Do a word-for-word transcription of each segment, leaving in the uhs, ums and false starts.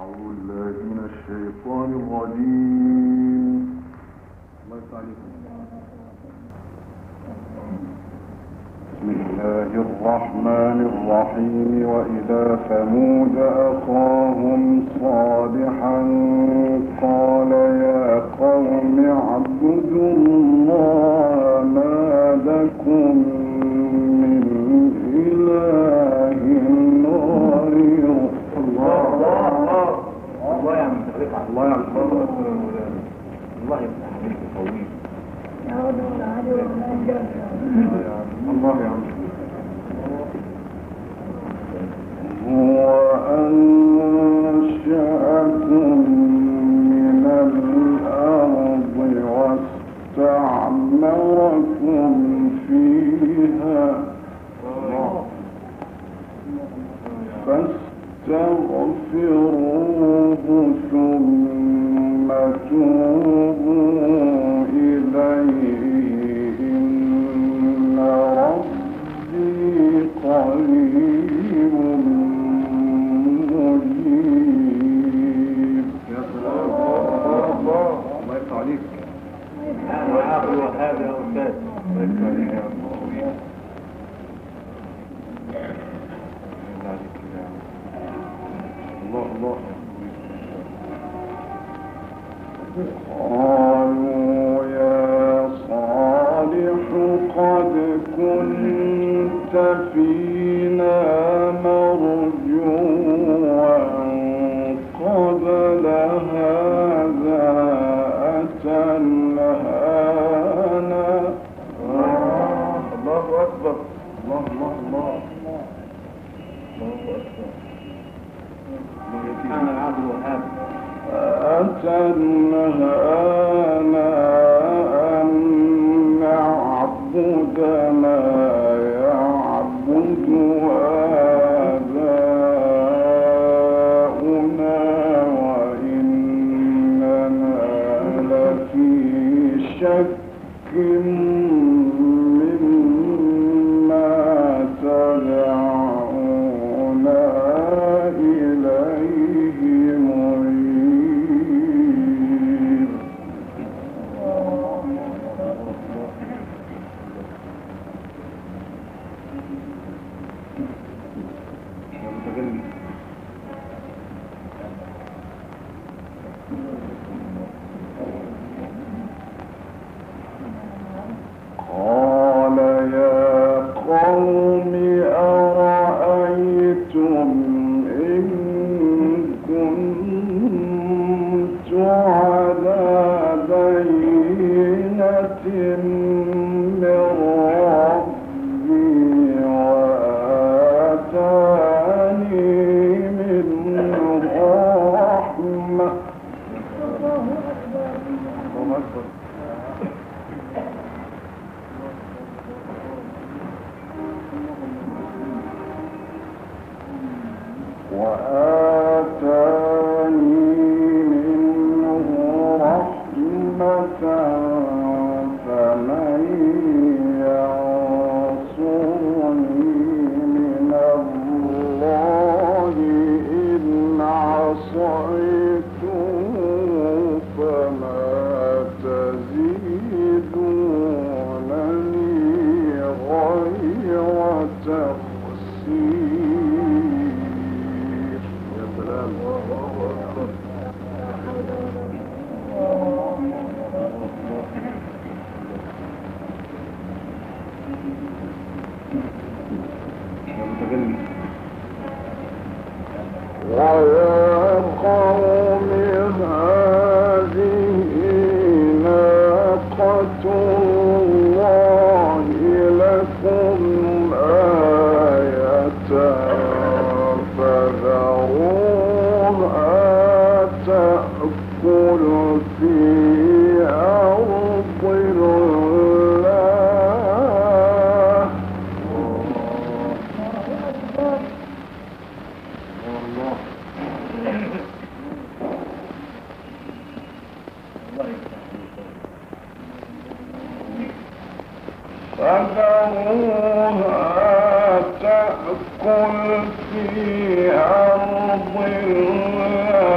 أعوذ بالله من الشيطان الرجيم. الله عليكم. بسم الله الرحمن الرحيم. وإذا ثمود أخاهم صالحا قال يا قوم اعبدوا الله ما لكم من إله غيره. الله يعمل طريقة. الله يعمل طريقة. الله يفتح عليك طويل. يا رب العالمين الله يعمل. وأنشأكم من الأرض واستعمركم فيها فاستغفروه ثم توبوا إليه إن ربي قريب مجيب. يا الله الله الله يفتح عليك. وهذا وهذا يا أستاذ الله يفتح عليك يا أستاذ. الله الله قالوا يا صالح قد كنت فينا مرجوا قبل هذا أتنهانا. الله أكبر. الله الله الله الله أكبر. أتنهانا أن نعبد ما يعبد آباؤنا وإننا لفي شك مما تدعونا إليه مريب. قال يا قوم أرأيتم فذروها تأكل في أرض الله.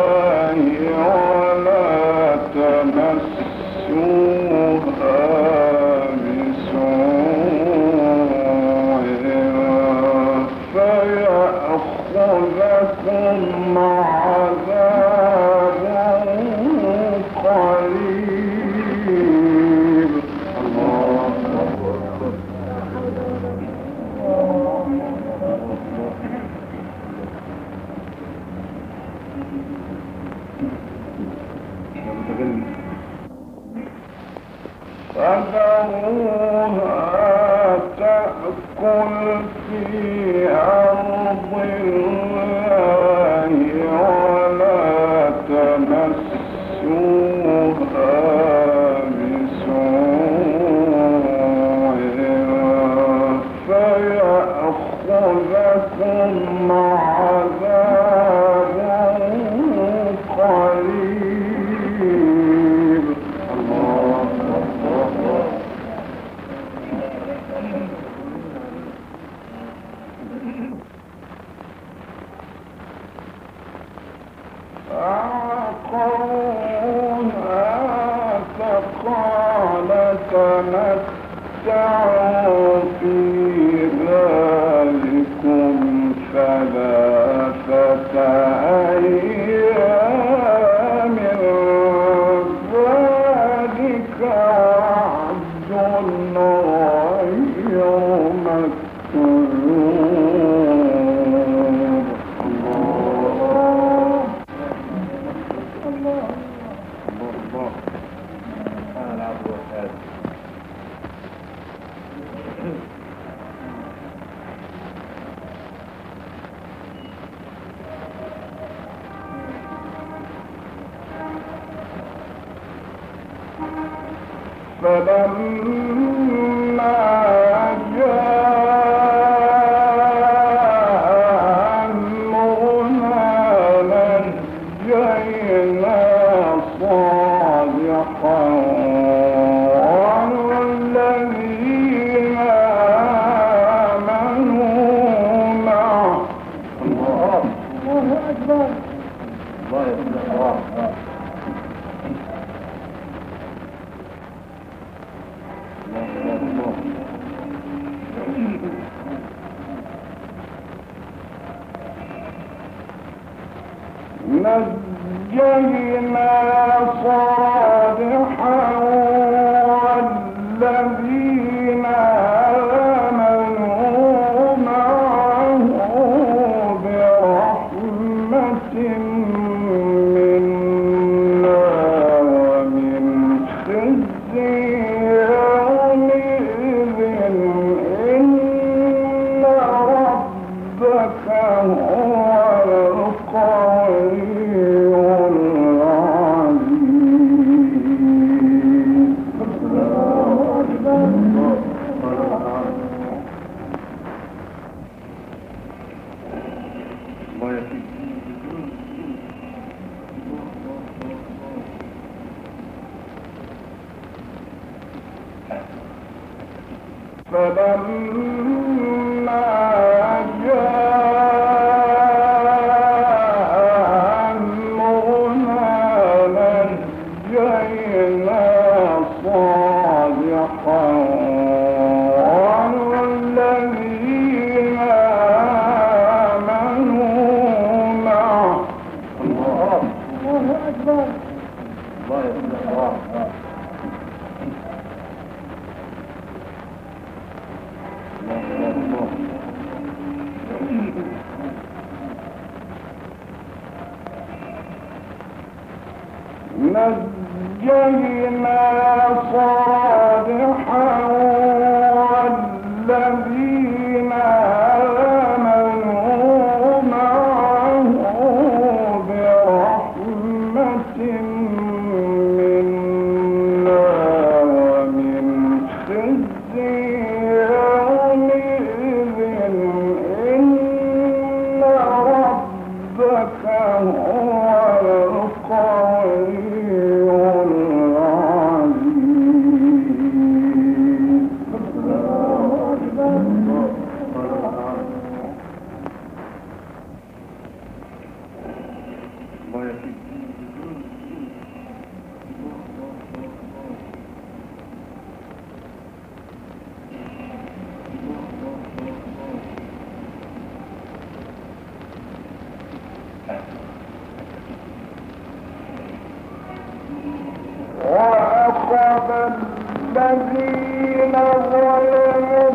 الذين ظلموا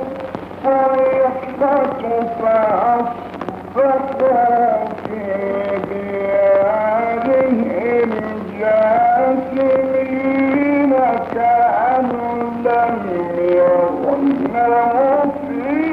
الصيحة فأصبحوا في ديارهم جاثمين كأن لم يغنوا فيها.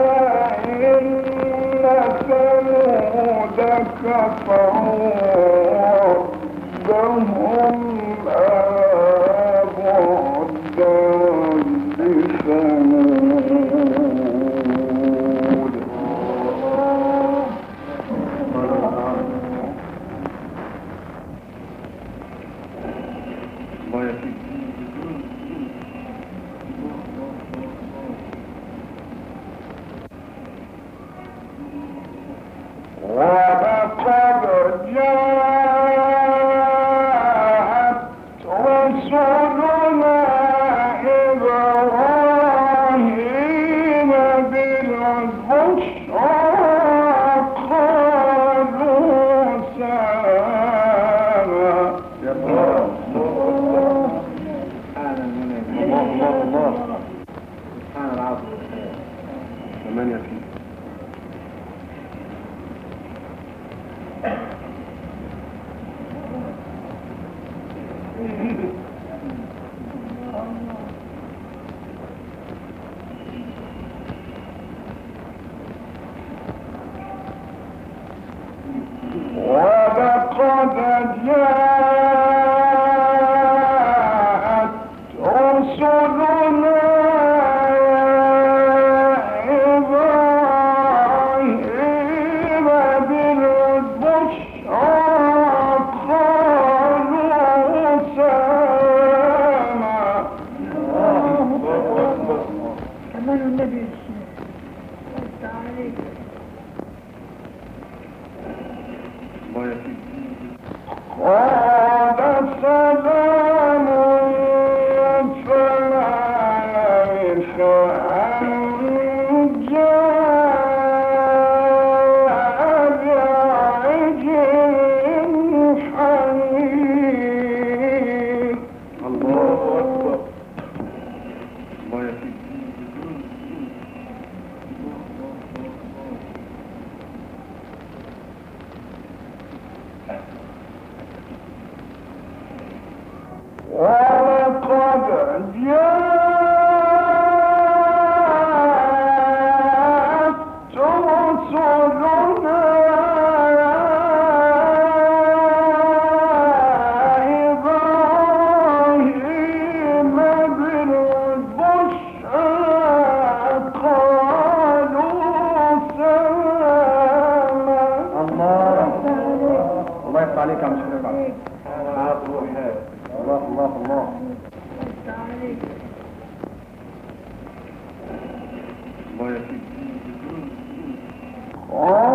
Oh!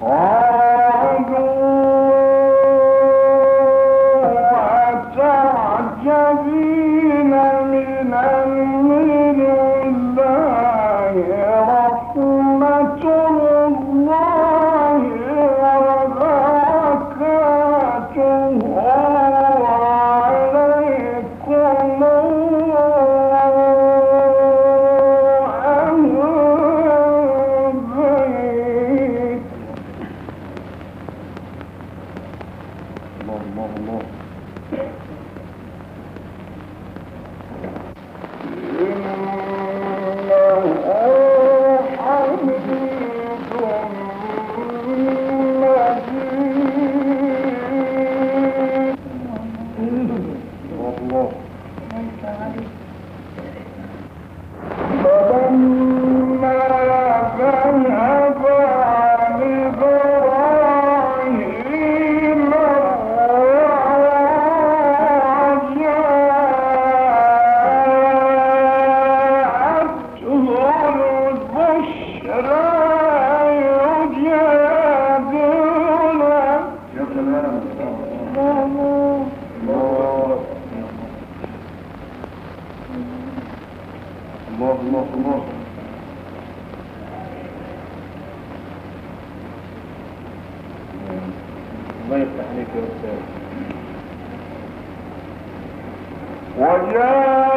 Oh الله الله الله وجاء